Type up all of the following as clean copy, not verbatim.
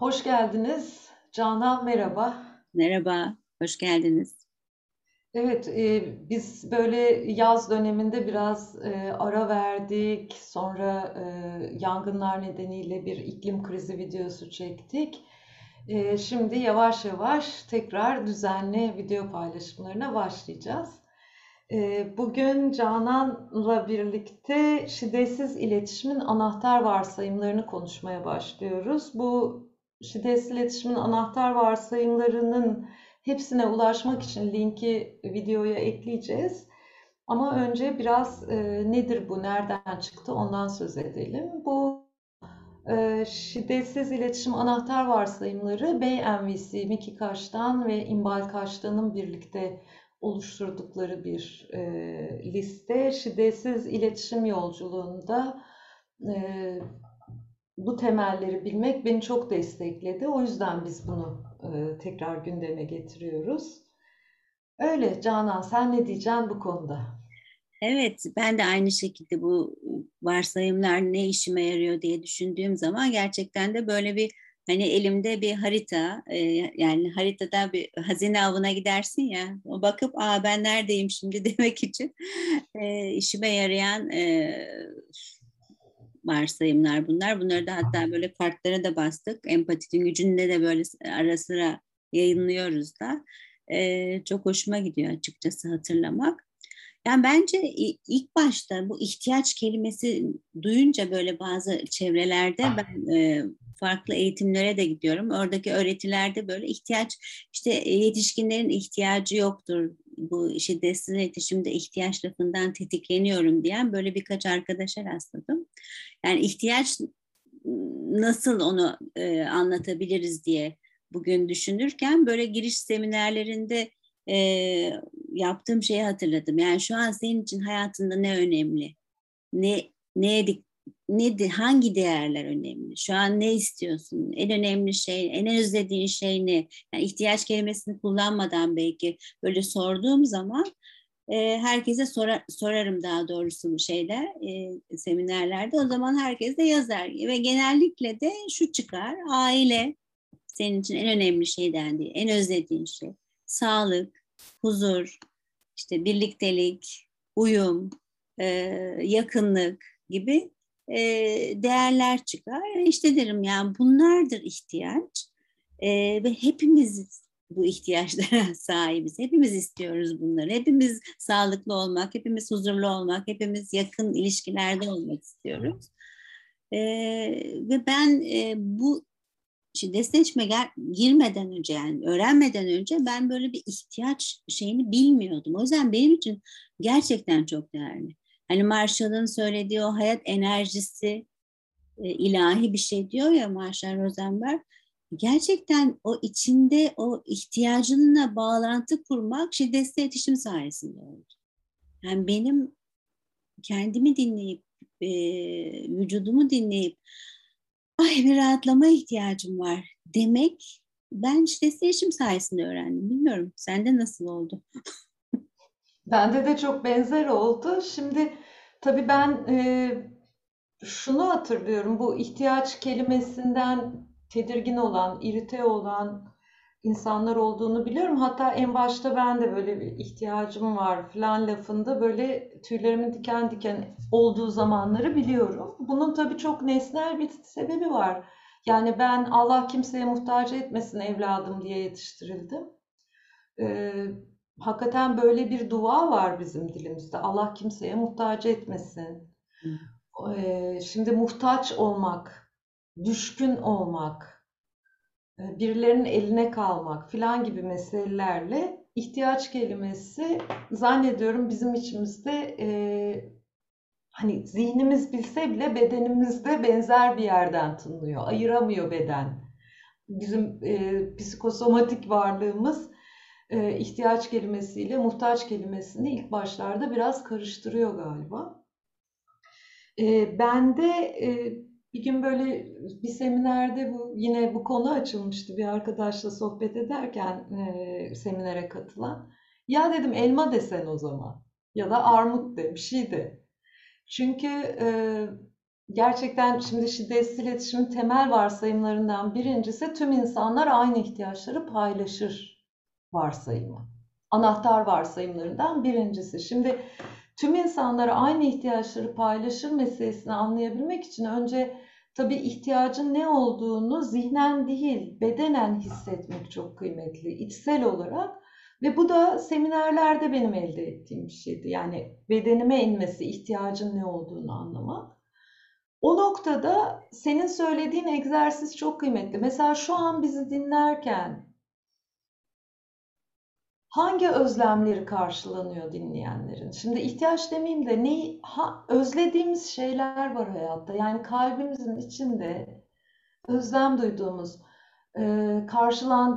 Hoş geldiniz. Canan merhaba. Merhaba, hoş geldiniz. Evet, biz böyle yaz döneminde biraz ara verdik. Sonra yangınlar nedeniyle bir iklim krizi videosu çektik. Şimdi yavaş yavaş tekrar düzenli video paylaşımlarına başlayacağız. Bugün Canan'la birlikte şiddetsiz iletişimin anahtar varsayımlarını konuşmaya başlıyoruz. Bu şiddetsiz iletişimin anahtar varsayımlarının hepsine ulaşmak için linki videoya ekleyeceğiz. Ama önce biraz nedir bu, nereden çıktı ondan söz edelim. Bu şiddetsiz iletişim anahtar varsayımları BNVC, Miki Kashtan ve İmbal Kaştan'ın birlikte oluşturdukları bir liste. Şiddetsiz iletişim yolculuğunda bu temelleri bilmek beni çok destekledi. O yüzden biz bunu tekrar gündeme getiriyoruz. Öyle Canan, sen ne diyeceksin bu konuda? Evet, ben de aynı şekilde bu varsayımlar ne işime yarıyor diye düşündüğüm zaman gerçekten de böyle bir hani elimde bir harita, yani haritada bir hazine avına gidersin ya, bakıp ben neredeyim şimdi demek için işime yarayan varsayımlar bunlar. Bunları da hatta böyle kartlara da bastık. Empatinin gücünde de böyle ara sıra yayınlıyoruz da. Çok hoşuma gidiyor açıkçası hatırlamak. Yani bence ilk başta bu ihtiyaç kelimesi duyunca böyle bazı çevrelerde ben farklı eğitimlere de gidiyorum. Oradaki öğretilerde böyle ihtiyaç, işte yetişkinlerin ihtiyacı yoktur. Bu şiddetsiz iletişimde ihtiyaç lafından tetikleniyorum diyen böyle birkaç arkadaşa rastladım. Yani ihtiyaç nasıl onu anlatabiliriz diye bugün düşünürken böyle giriş seminerlerinde yaptığım şeyi hatırladım. Yani şu an senin için hayatında ne önemli? Hangi değerler önemli? Şu an ne istiyorsun? En önemli şey, en özlediğin şey ne? Yani ihtiyaç kelimesini kullanmadan belki böyle sorduğum zaman herkese sorarım daha doğrusu bu şeyler, seminerlerde. O zaman herkes de yazar ve genellikle de şu çıkar: aile senin için en önemli şey dendi, en özlediğin şey. Sağlık, huzur, işte birliktelik, uyum, yakınlık gibi değerler çıkar. İşte derim yani bunlardır ihtiyaç ve hepimiz bu ihtiyaçlara sahibiz. Hepimiz istiyoruz bunları. Hepimiz sağlıklı olmak, hepimiz huzurlu olmak, hepimiz yakın ilişkilerde olmak istiyoruz. Ve ben bu şiddetsizleşme girmeden önce, yani öğrenmeden önce ben böyle bir ihtiyaç şeyini bilmiyordum. O yüzden benim için gerçekten çok değerli. Hani Marshall'ın söylediği o hayat enerjisi, ilahi bir şey diyor ya Marshall Rosenberg. Gerçekten o içinde o ihtiyacınla bağlantı kurmak şiddetsiz iletişim sayesinde oldu. Yani benim kendimi dinleyip, vücudumu dinleyip bir rahatlama ihtiyacım var demek ben şiddetsiz iletişim sayesinde öğrendim. Bilmiyorum, sende nasıl oldu? Bende de çok benzer oldu. Şimdi tabii ben şunu hatırlıyorum. Bu ihtiyaç kelimesinden tedirgin olan, irite olan insanlar olduğunu biliyorum. Hatta en başta ben de böyle bir ihtiyacım var falan lafında böyle tüylerimin diken diken olduğu zamanları biliyorum. Bunun tabii çok nesnel bir sebebi var. Yani ben Allah kimseye muhtaç etmesin evladım diye yetiştirildim. Hakikaten böyle bir dua var bizim dilimizde. Allah kimseye muhtaç etmesin. Şimdi muhtaç olmak, düşkün olmak, birilerinin eline kalmak falan gibi meselelerle ihtiyaç kelimesi zannediyorum bizim içimizde hani zihnimiz bilse bile bedenimizde benzer bir yerden tınlıyor. Ayıramıyor beden. Bizim psikosomatik varlığımız ihtiyaç kelimesiyle muhtaç kelimesini ilk başlarda biraz karıştırıyor galiba. Ben de bir gün böyle bir seminerde yine bu konu açılmıştı bir arkadaşla sohbet ederken seminere katılan. Ya dedim elma desen o zaman ya da armut de bir şey de. Çünkü Gerçekten şimdi şiddetsiz iletişimin temel varsayımlarından birincisi tüm insanlar aynı ihtiyaçları paylaşır varsayımı. Anahtar varsayımlarından birincisi. Şimdi tüm insanlar aynı ihtiyaçları paylaşır meselesini anlayabilmek için önce tabii ihtiyacın ne olduğunu zihnen değil, bedenen hissetmek çok kıymetli, içsel olarak. Ve bu da seminerlerde benim elde ettiğim bir şeydi. Yani bedenime inmesi, ihtiyacın ne olduğunu anlamak. O noktada senin söylediğin egzersiz çok kıymetli. Mesela şu an bizi dinlerken hangi özlemleri karşılanıyor dinleyenlerin? Şimdi ihtiyaç demeyeyim de özlediğimiz şeyler var hayatta. Yani kalbimizin içinde özlem duyduğumuz,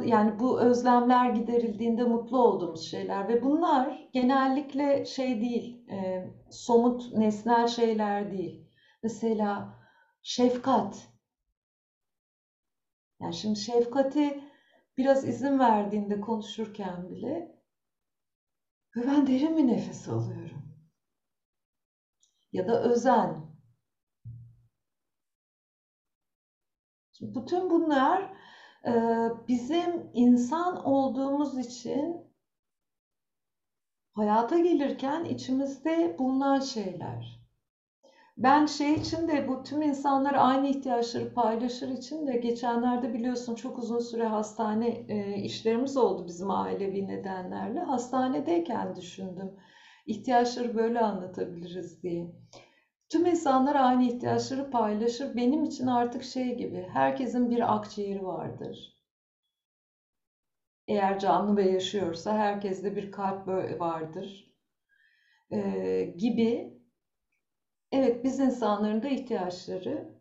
yani bu özlemler giderildiğinde mutlu olduğumuz şeyler ve bunlar genellikle şey değil, somut nesnel şeyler değil. Mesela şefkat. Yani şimdi şefkati biraz izin verdiğinde konuşurken bile ben derin bir nefes alıyorum. Ya da özen. Şimdi bütün bunlar bizim insan olduğumuz için hayata gelirken içimizde bulunan şeyler. Ben şey için de bu tüm insanlar aynı ihtiyaçları paylaşır için de geçenlerde biliyorsun çok uzun süre hastane işlerimiz oldu bizim ailevi nedenlerle. Hastanedeyken düşündüm. İhtiyaçları böyle anlatabiliriz diye. Tüm insanlar aynı ihtiyaçları paylaşır. Benim için artık şey gibi, herkesin bir akciğeri vardır. Eğer canlı ve yaşıyorsa herkeste bir kalp vardır gibi. Evet, biz insanların da ihtiyaçları,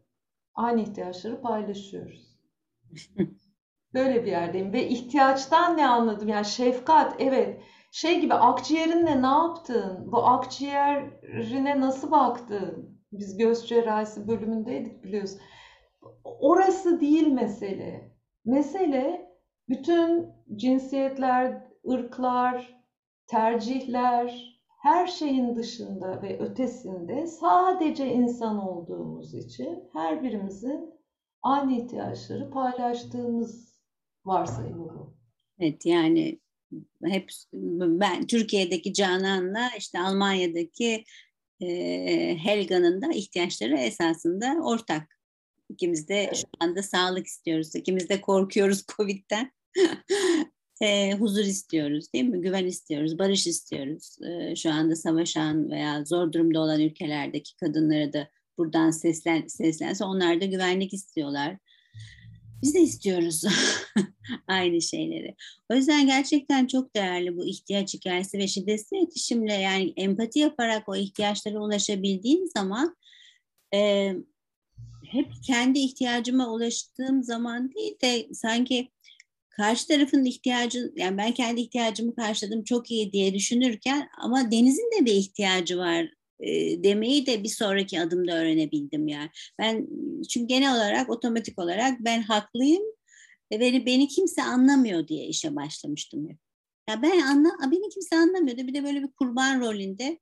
aynı ihtiyaçları paylaşıyoruz. Böyle bir yerdeyim ve ihtiyaçtan ne anladım? Yani şefkat, evet. Şey gibi akciğerinle ne yaptın? Bu akciğerine nasıl baktın? Biz göz cerrahisi bölümündeydik biliyorsun. Orası değil mesele. Mesele bütün cinsiyetler, ırklar, tercihler, her şeyin dışında ve ötesinde sadece insan olduğumuz için her birimizin aynı ihtiyaçları paylaştığımız varsayımı bu. Evet, yani hep ben Türkiye'deki Canan'la işte Almanya'daki Helga'nın da ihtiyaçları esasında ortak. İkimiz de evet. Şu anda sağlık istiyoruz. İkimiz de korkuyoruz Covid'den. Huzur istiyoruz, değil mi? Güven istiyoruz, barış istiyoruz. Şu anda savaşan veya zor durumda olan ülkelerdeki kadınlara da buradan seslense onlar da güvenlik istiyorlar. Biz de istiyoruz aynı şeyleri. O yüzden gerçekten çok değerli bu ihtiyaç hikayesi ve şiddetsiz iletişimle, yani empati yaparak o ihtiyaçlara ulaşabildiğim zaman hep kendi ihtiyacıma ulaştığım zaman değil de sanki karşı tarafın ihtiyacı, yani ben kendi ihtiyacımı karşıladım çok iyi diye düşünürken ama Deniz'in de bir ihtiyacı var demeyi de bir sonraki adımda öğrenebildim yani. Ben çünkü genel olarak otomatik olarak ben haklıyım ve beni kimse anlamıyor diye işe başlamıştım hep. Ya beni kimse anlamıyordu. Bir de böyle bir kurban rolünde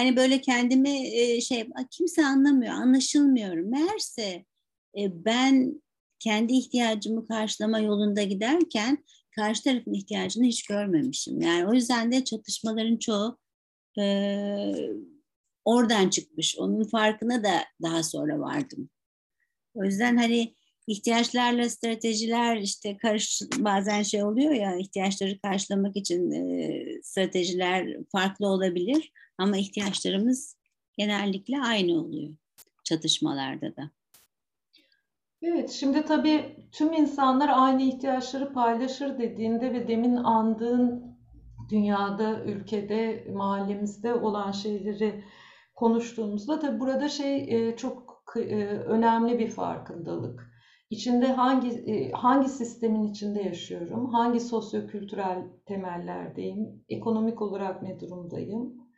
hani böyle kendimi kimse anlamıyor, anlaşılmıyorum. Meğerse ben kendi ihtiyacımı karşılama yolunda giderken karşı tarafın ihtiyacını hiç görmemişim. Yani o yüzden de çatışmaların çoğu oradan çıkmış. Onun farkına da daha sonra vardım. O yüzden hani ihtiyaçlarla stratejiler işte bazen şey oluyor ya, ihtiyaçları karşılamak için stratejiler farklı olabilir ama ihtiyaçlarımız genellikle aynı oluyor çatışmalarda da. Evet, şimdi tabii tüm insanlar aynı ihtiyaçları paylaşır dediğinde ve demin andığın dünyada, ülkede, mahallemizde olan şeyleri konuştuğumuzda tabii burada çok önemli bir farkındalık. İçinde hangi sistemin içinde yaşıyorum, hangi sosyokültürel temellerdeyim, ekonomik olarak ne durumdayım,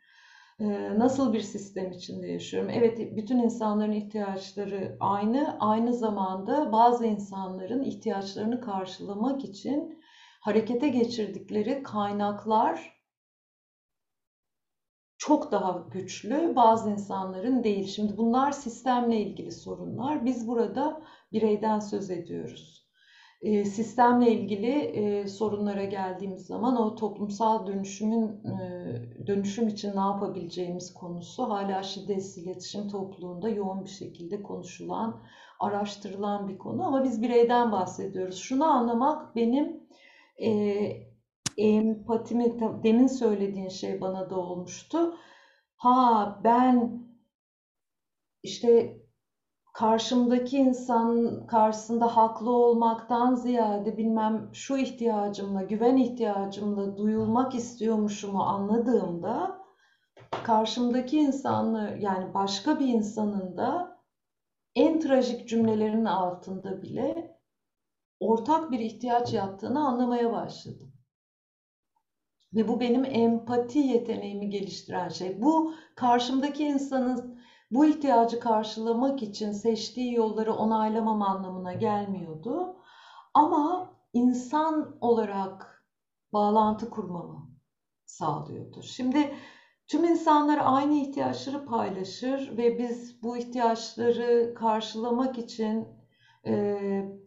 nasıl bir sistem içinde yaşıyorum? Evet, bütün insanların ihtiyaçları aynı. Aynı zamanda bazı insanların ihtiyaçlarını karşılamak için harekete geçirdikleri kaynaklar çok daha güçlü, bazı insanların değil. Şimdi bunlar sistemle ilgili sorunlar. Biz burada bireyden söz ediyoruz. Sistemle ilgili sorunlara geldiğimiz zaman o toplumsal dönüşüm için ne yapabileceğimiz konusu hala şiddetsiz iletişim topluluğunda yoğun bir şekilde konuşulan, araştırılan bir konu. Ama biz bireyden bahsediyoruz. Şunu anlamak benim empatimi, demin söylediğin şey bana da olmuştu. Ha, ben işte karşımdaki insanın karşısında haklı olmaktan ziyade bilmem şu ihtiyacımla, güven ihtiyacımla duyulmak istiyormuşumu anladığımda karşımdaki insanla, yani başka bir insanın da en trajik cümlelerin altında bile ortak bir ihtiyaç yattığını anlamaya başladım. Ve bu benim empati yeteneğimi geliştiren şey. Bu karşımdaki insanın bu ihtiyacı karşılamak için seçtiği yolları onaylamam anlamına gelmiyordu. Ama insan olarak bağlantı kurmamı sağlıyordu. Şimdi tüm insanlar aynı ihtiyaçları paylaşır ve biz bu ihtiyaçları karşılamak için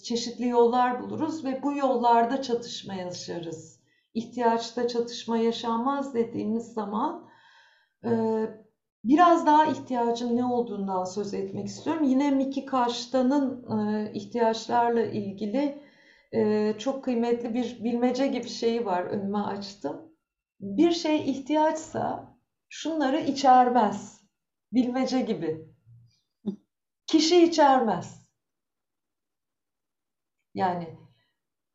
çeşitli yollar buluruz ve bu yollarda çatışma yaşarız. İhtiyaçta çatışma yaşanmaz dediğimiz zaman biraz daha ihtiyacın ne olduğundan söz etmek istiyorum. Yine Miki Kashtan'ın ihtiyaçlarla ilgili çok kıymetli bir bilmece gibi şeyi var, önüme açtım. Bir şey ihtiyaçsa şunları içermez. Bilmece gibi. Kişi içermez. Yani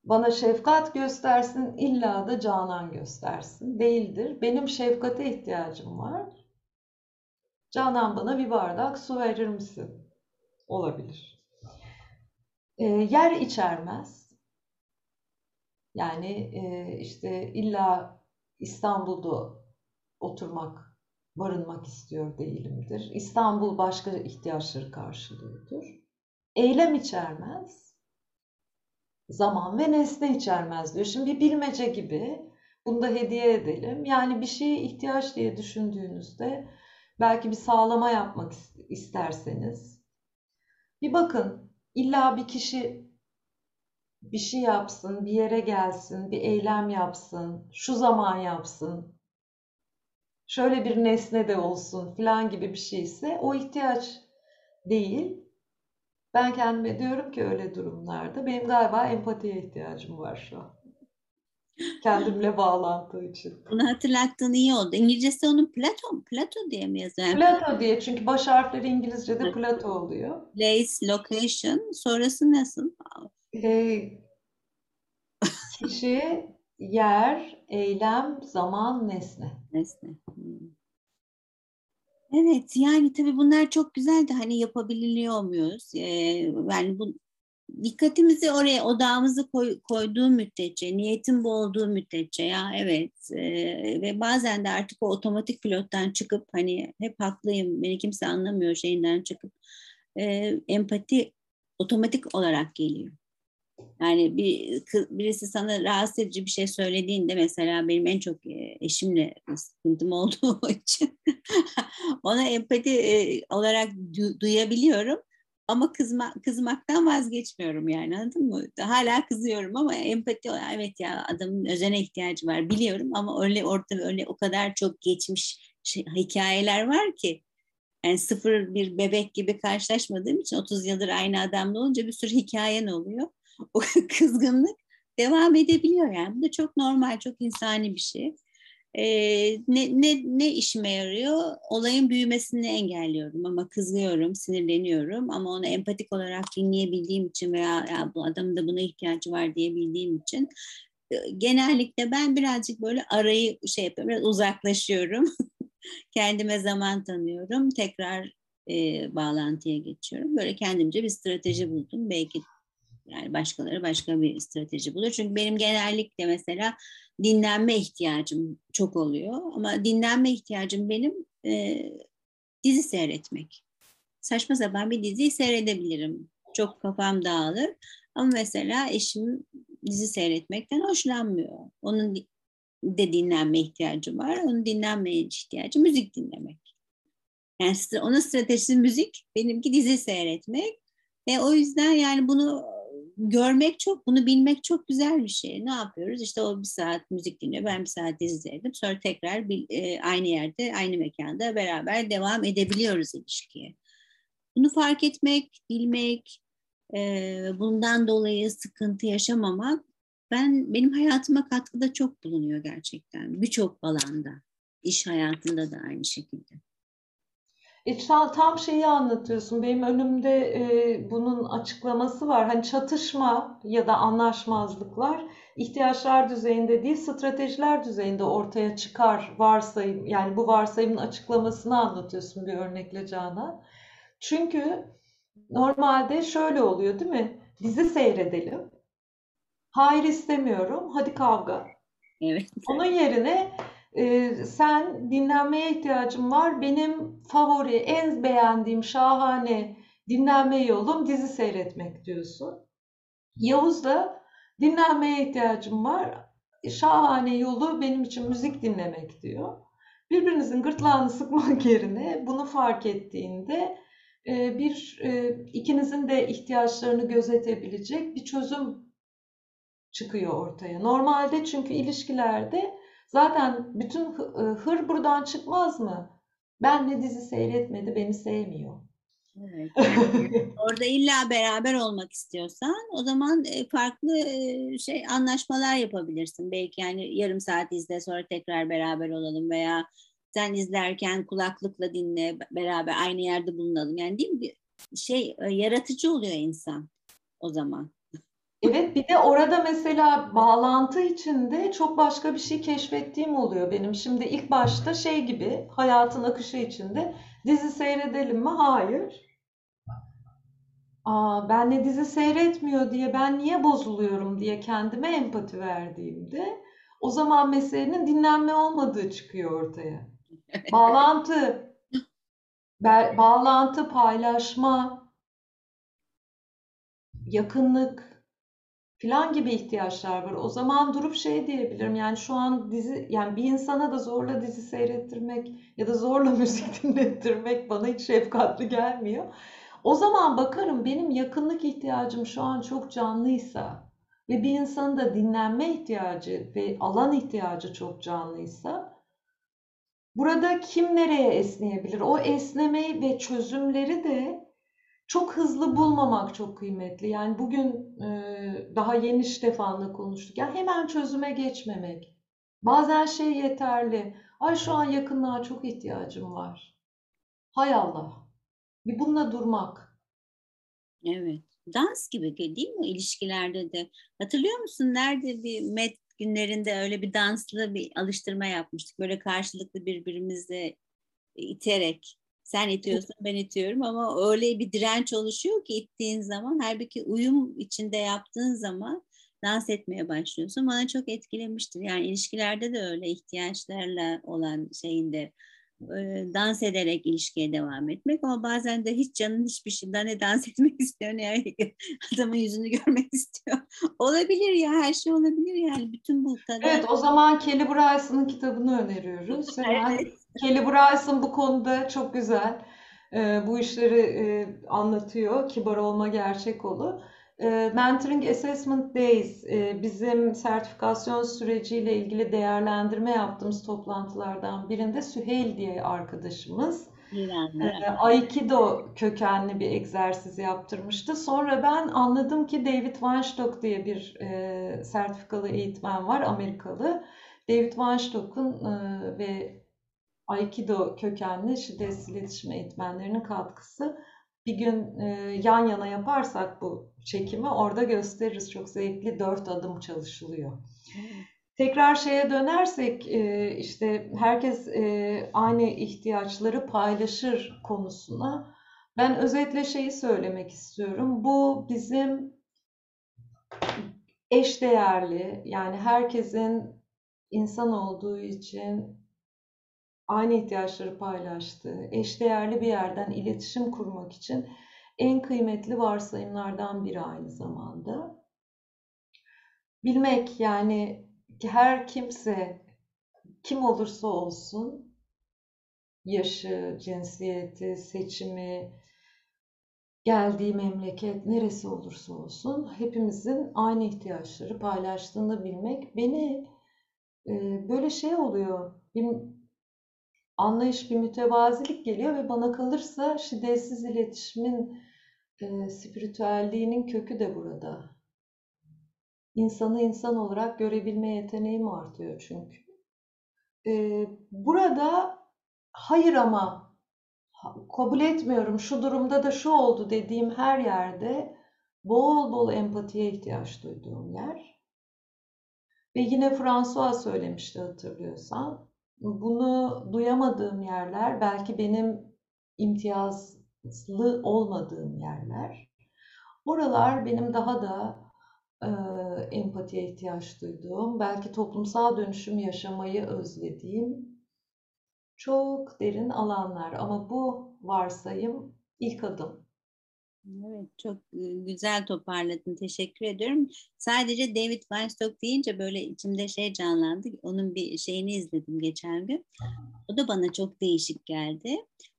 bana şefkat göstersin, illa da Canan göstersin. Değildir. Benim şefkate ihtiyacım var. Canan bana bir bardak su verir misin? Olabilir. Yer içermez. Yani işte illa İstanbul'da oturmak, barınmak istiyor değilimdir. İstanbul başka ihtiyaçları karşılıyordur. Eylem içermez. Zaman ve nesne içermez diyor. Şimdi bir bilmece gibi, bunu da hediye edelim. Yani bir şeye ihtiyaç diye düşündüğünüzde belki bir sağlama yapmak isterseniz bir bakın, illa bir kişi bir şey yapsın, bir yere gelsin, bir eylem yapsın, şu zaman yapsın, şöyle bir nesne de olsun falan gibi bir şeyse o ihtiyaç değil. Ben kendime diyorum ki öyle durumlarda benim galiba empatiye ihtiyacım var şu an. Kendimle bağlantı için. Bunu hatırlattığın iyi oldu. İngilizcesi onun Plato diye mi yazıyor? Plato diye, çünkü baş harfleri İngilizce'de Plato oluyor. Place, location, sonrası nasıl? Kişi, yer, eylem, zaman, nesne. Nesne. Evet, yani tabii bunlar çok güzel de hani yapabiliyor muyuz? Yani bu dikkatimizi oraya, odağımızı koyduğu müddetçe, niyetin bu olduğu müddetçe ya evet ve bazen de artık o otomatik pilottan çıkıp hani hep haklıyım, beni kimse anlamıyor şeyinden çıkıp empati otomatik olarak geliyor. Yani birisi sana rahatsız edici bir şey söylediğinde, mesela benim en çok eşimle sıkıntım olduğu için ona empati olarak duyabiliyorum ama kızmaktan vazgeçmiyorum, yani anladın mı? Hala kızıyorum ama empati, evet ya, adamın özene ihtiyacı var biliyorum ama öyle ortada öyle o kadar çok geçmiş hikayeler var ki. Yani sıfır bir bebek gibi karşılaşmadığım için 30 yıldır aynı adamla olunca bir sürü hikayen oluyor. O kızgınlık devam edebiliyor yani. Bu da çok normal, çok insani bir şey. Ne işime yarıyor? Olayın büyümesini engelliyorum ama kızıyorum, sinirleniyorum. Ama onu empatik olarak dinleyebildiğim için veya ya bu adamın da buna ihtiyacı var diyebildiğim için genellikle ben birazcık böyle arayı şey yapıyorum, biraz uzaklaşıyorum. Kendime zaman tanıyorum. Tekrar bağlantıya geçiyorum. Böyle kendimce bir strateji buldum. Belki yani başkaları başka bir strateji bulur. Çünkü benim genellikle mesela dinlenme ihtiyacım çok oluyor. Ama dinlenme ihtiyacım benim dizi seyretmek. Saçma sapan bir diziyi seyredebilirim. Çok kafam dağılır. Ama mesela eşim dizi seyretmekten hoşlanmıyor. Onun de dinlenme ihtiyacı var. Onun dinlenmeye ihtiyacı müzik dinlemek. Yani onun stratejisi müzik, benimki dizi seyretmek. Ve o yüzden yani bunu görmek çok, bunu bilmek çok güzel bir şey. Ne yapıyoruz? İşte o bir saat müzik dinliyor, ben bir saat dizi seyredim. Sonra tekrar aynı yerde, aynı mekanda beraber devam edebiliyoruz ilişkiye. Bunu fark etmek, bilmek, bundan dolayı sıkıntı yaşamamak benim hayatıma katkıda çok bulunuyor gerçekten. Birçok alanda, iş hayatında da aynı şekilde. Tam şeyi anlatıyorsun. Benim önümde bunun açıklaması var. Hani çatışma ya da anlaşmazlıklar ihtiyaçlar düzeyinde değil, stratejiler düzeyinde ortaya çıkar varsayım. Yani bu varsayımın açıklamasını anlatıyorsun bir örnekle Canan. Çünkü normalde şöyle oluyor değil mi? Dizi seyredelim. Hayır istemiyorum. Hadi kavga. Evet. Onun yerine sen dinlenmeye ihtiyacım var. Benim favori, en beğendiğim şahane dinlenme yolum dizi seyretmek diyorsun. Yavuz da dinlenmeye ihtiyacım var. Şahane yolu benim için müzik dinlemek diyor. Birbirinizin gırtlağını sıkmak yerine bunu fark ettiğinde ikinizin de ihtiyaçlarını gözetebilecek bir çözüm çıkıyor ortaya. Normalde çünkü ilişkilerde zaten bütün hır buradan çıkmaz mı? Benle dizi seyretmedi, beni sevmiyor. Evet. Orada illa beraber olmak istiyorsan o zaman farklı anlaşmalar yapabilirsin. Belki yani yarım saat izle sonra tekrar beraber olalım veya sen izlerken kulaklıkla dinle, beraber aynı yerde bulunalım. Yani değil mi? Yaratıcı oluyor insan o zaman. Evet, bir de orada mesela bağlantı içinde çok başka bir şey keşfettiğim oluyor benim. Şimdi ilk başta gibi hayatın akışı içinde dizi seyredelim mi? Hayır. Benle dizi seyretmiyor diye ben niye bozuluyorum diye kendime empati verdiğimde o zaman meselenin dinlenme olmadığı çıkıyor ortaya. Bağlantı, paylaşma, yakınlık filan gibi ihtiyaçlar var. O zaman durup diyebilirim. Yani şu an bir insana da zorla dizi seyrettirmek ya da zorla müzik dinlettirmek bana hiç şefkatli gelmiyor. O zaman bakarım benim yakınlık ihtiyacım şu an çok canlıysa ve bir insanın da dinlenme ihtiyacı ve alan ihtiyacı çok canlıysa burada kim nereye esneyebilir? O esnemeyi ve çözümleri de çok hızlı bulmamak çok kıymetli. Yani bugün daha yeni Stefan'la konuştuk. Yani hemen çözüme geçmemek. Bazen yeterli. Ay şu an yakınlığa çok ihtiyacım var. Hay Allah. Bir bununla durmak. Evet. Dans gibi değil mi ilişkilerde de? Hatırlıyor musun? Nerede bir met günlerinde öyle bir danslı bir alıştırma yapmıştık. Böyle karşılıklı birbirimizi iterek. Sen itiyorsun, ben itiyorum ama öyle bir direnç oluşuyor ki ittiğin zaman, halbuki uyum içinde yaptığın zaman dans etmeye başlıyorsun. Bana çok etkilemiştir. Yani ilişkilerde de öyle ihtiyaçlarla olan şeyinde dans ederek ilişkiye devam etmek ama bazen de hiç canın hiçbir şeyden ne dans etmek istiyor ne adamın yüzünü görmek istiyor. Olabilir ya, her şey olabilir yani bütün bu kadar. Evet, o zaman Kelly Brison'ın kitabını öneriyoruz. Evet. Kelly Brison bu konuda çok güzel bu işleri anlatıyor. Kibar olma, gerçek olu. Mentoring Assessment Days bizim sertifikasyon süreciyle ilgili değerlendirme yaptığımız toplantılardan birinde Süheyl diye arkadaşımız Aikido kökenli bir egzersiz yaptırmıştı. Sonra ben anladım ki David Weinstock diye bir sertifikalı eğitmen var, Amerikalı. David Weinstock'un ve Aikido kökenli şiddetsiz iletişim eğitmenlerinin katkısı. Bir gün yan yana yaparsak bu çekimi orada gösteririz. Çok zevkli 4 adım çalışılıyor. Tekrar dönersek işte herkes aynı ihtiyaçları paylaşır konusuna. Ben özetle söylemek istiyorum. Bu bizim eşdeğerli, yani herkesin insan olduğu için aynı ihtiyaçları paylaştığı, eşdeğerli bir yerden iletişim kurmak için en kıymetli varsayımlardan biri aynı zamanda. Bilmek, yani her kimse kim olursa olsun, yaşı, cinsiyeti, seçimi, geldiği memleket, neresi olursa olsun hepimizin aynı ihtiyaçları paylaştığını bilmek beni böyle şey oluyor, bir anlayış, bir mütevazilik geliyor ve bana kalırsa şiddetsiz iletişimin spiritüelliğinin kökü de burada. İnsanı insan olarak görebilme yeteneğim artıyor çünkü. Burada hayır ama kabul etmiyorum, şu durumda da şu oldu dediğim her yerde bol bol empatiye ihtiyaç duyduğum yer. Ve yine François söylemişti hatırlıyorsan. Bunu duyamadığım yerler belki benim imtiyazlı olmadığım yerler. Oralar benim daha da empatiye ihtiyaç duyduğum, belki toplumsal dönüşüm yaşamayı özlediğim çok derin alanlar. Ama bu varsayım ilk adım. Evet, çok güzel toparladın. Teşekkür ediyorum. Sadece David Weinstock deyince böyle içimde şey canlandı. Onun bir şeyini izledim geçen gün. O da bana çok değişik geldi.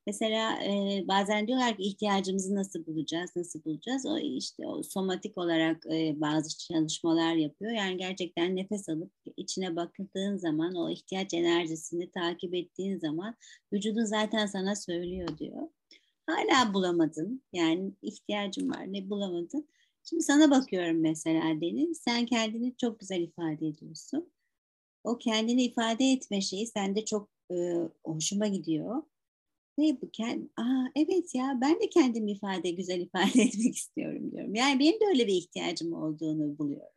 Mesela bazen diyorlar ki ihtiyacımızı nasıl bulacağız, nasıl bulacağız? O işte o somatik olarak bazı çalışmalar yapıyor. Yani gerçekten nefes alıp içine baktığın zaman, o ihtiyaç enerjisini takip ettiğin zaman vücudun zaten sana söylüyor diyor. Hala bulamadın, yani ihtiyacım var, ne bulamadın. Şimdi sana bakıyorum mesela Deniz, sen kendini çok güzel ifade ediyorsun. O kendini ifade etme şeyi sende çok hoşuma gidiyor. Ne bu evet ya, ben de kendimi güzel ifade etmek istiyorum diyorum. Yani benim de öyle bir ihtiyacım olduğunu buluyorum.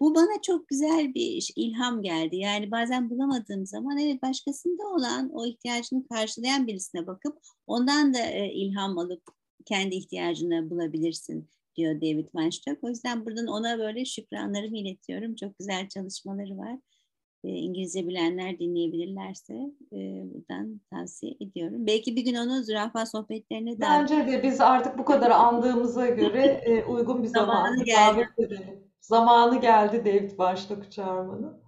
Bu bana çok güzel bir ilham geldi. Yani bazen bulamadığım zaman evet başkasında olan o ihtiyacını karşılayan birisine bakıp ondan da ilham alıp kendi ihtiyacını bulabilirsin diyor David Weinstock. O yüzden buradan ona böyle şükranlarımı iletiyorum. Çok güzel çalışmaları var. İngilizce bilenler dinleyebilirlerse buradan tavsiye ediyorum. Belki bir gün onu zürafa sohbetlerine davet edelim. Bence de biz artık bu kadar andığımıza göre uygun bir zamanı davet edelim. Zamanı geldi David Weinstock'u çağırmanın.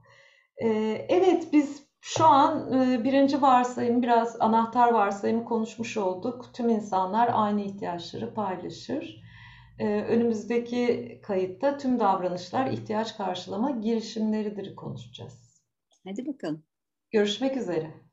Evet, biz şu an birinci varsayım, biraz anahtar varsayımı konuşmuş olduk. Tüm insanlar aynı ihtiyaçları paylaşır. Önümüzdeki kayıtta tüm davranışlar ihtiyaç karşılama girişimleridir konuşacağız. Hadi bakalım. Görüşmek üzere.